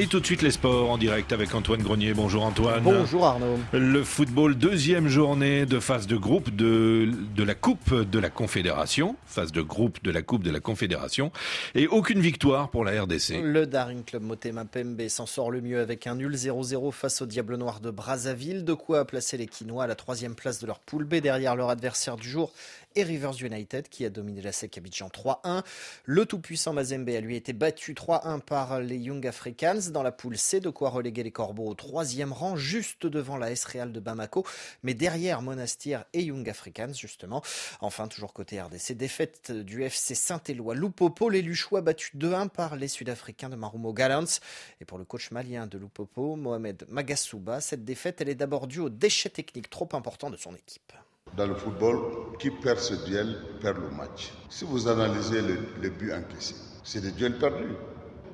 Et tout de suite les sports en direct avec Antoine Grenier. Bonjour Antoine. Bonjour Arnaud. Le football, deuxième journée de phase de groupe de la Coupe de la Confédération. Phase de groupe de la Coupe de la Confédération. Et aucune victoire pour la RDC. Le Daring Club Motema Pembe s'en sort le mieux avec un nul 0-0 face au Diable Noir de Brazzaville. De quoi placer les Quinois à la troisième place de leur poule B derrière leur adversaire du jour. Et Rivers United qui a dominé la SEC Abidjan 3-1. Le tout-puissant Mazembe a lui été battu 3-1 par les Young Africans dans la poule C, de quoi reléguer les Corbeaux au troisième rang, juste devant la AS Réal de Bamako, mais derrière Monastir et Young Africans justement. Enfin, toujours côté RDC, défaite du FC Saint-Éloi. Loupopo, les Luchois battus 2-1 par les Sud-Africains de Marumo Gallants. Et pour le coach malien de Loupopo, Mohamed Magasouba, cette défaite, elle est d'abord due aux déchets techniques trop importants de son équipe. Dans le football, qui perd ce duel perd le match. Si vous analysez le but encaissé, c'est des duels perdus.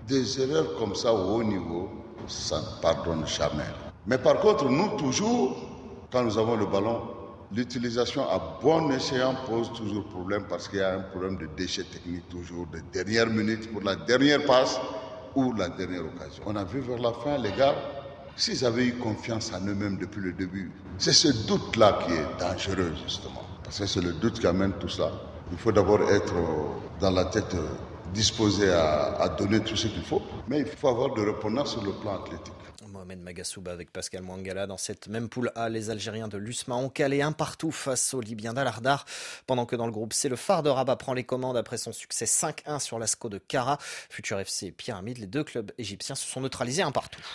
Des erreurs comme ça au haut niveau, ça ne pardonne jamais. Mais par contre, nous toujours, quand nous avons le ballon, l'utilisation à bon escient pose toujours problème parce qu'il y a un problème de déchets techniques toujours, de dernière minute pour la dernière passe ou la dernière occasion. On a vu vers la fin, les gars, s'ils avaient eu confiance en eux-mêmes depuis le début, c'est ce doute-là qui est dangereux, justement. Parce que c'est le doute qui amène tout ça. Il faut d'abord être dans la tête disposé à donner tout ce qu'il faut. Mais il faut avoir de répondants sur le plan athlétique. Mohamed Magasouba avec Pascal Mwangala dans cette même poule A. Les Algériens de Lusma ont calé 1-1 face aux Libyens d'Al-Ardar. Pendant que dans le groupe C, le Phare de Rabat prend les commandes après son succès 5-1 sur l'ASCO de Cara. Futur FC et Pyramide, les deux clubs égyptiens se sont neutralisés 1-1.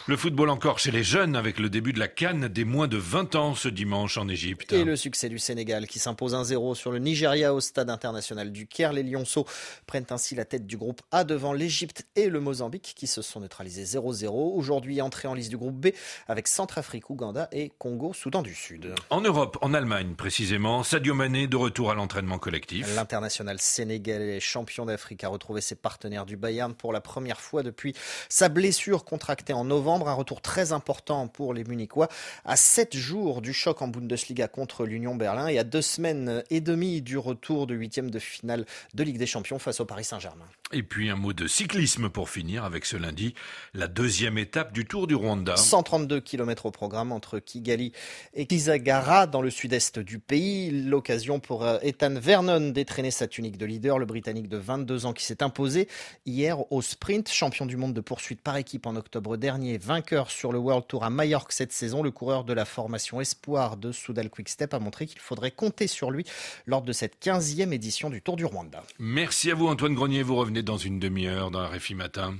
Le football encore chez les jeunes avec le début de la CAN des moins de 20 ans ce dimanche en Égypte. Et le succès du Sénégal qui s'impose 1-0 sur le Nigeria au stade international du Caire. Les Lionceaux prennent ainsi la tête du groupe A devant l'Égypte et le Mozambique qui se sont neutralisés 0-0. Aujourd'hui, entrée en lice du groupe B avec Centrafrique, Ouganda et Congo, Soudan du Sud. En Europe, en Allemagne précisément, Sadio Mané de retour à l'entraînement collectif. L'international sénégalais champion d'Afrique a retrouvé ses partenaires du Bayern pour la première fois depuis sa blessure contractée en novembre. Un retour très important pour les Munichois à 7 jours du choc en Bundesliga contre l'Union Berlin et à 2 semaines et demie du retour de 8e de finale de Ligue des Champions face au Paris Saint-Germain. Et puis un mot de cyclisme pour finir avec ce lundi, la deuxième étape du Tour du Rwanda. 132 km au programme entre Kigali et Kisagara dans le sud-est du pays. L'occasion pour Ethan Vernon d'étraîner sa tunique de leader, le Britannique de 22 ans qui s'est imposé hier au sprint. Champion du monde de poursuite par équipe en octobre dernier, vainqueur sur le World Tour à Majorque cette saison. Le coureur de la formation Espoir de Soudal Quick Step a montré qu'il faudrait compter sur lui lors de cette 15e édition du Tour du Rwanda. Merci à vous Antoine Grenier, vous revenez dans une demi-heure dans RFI Matin.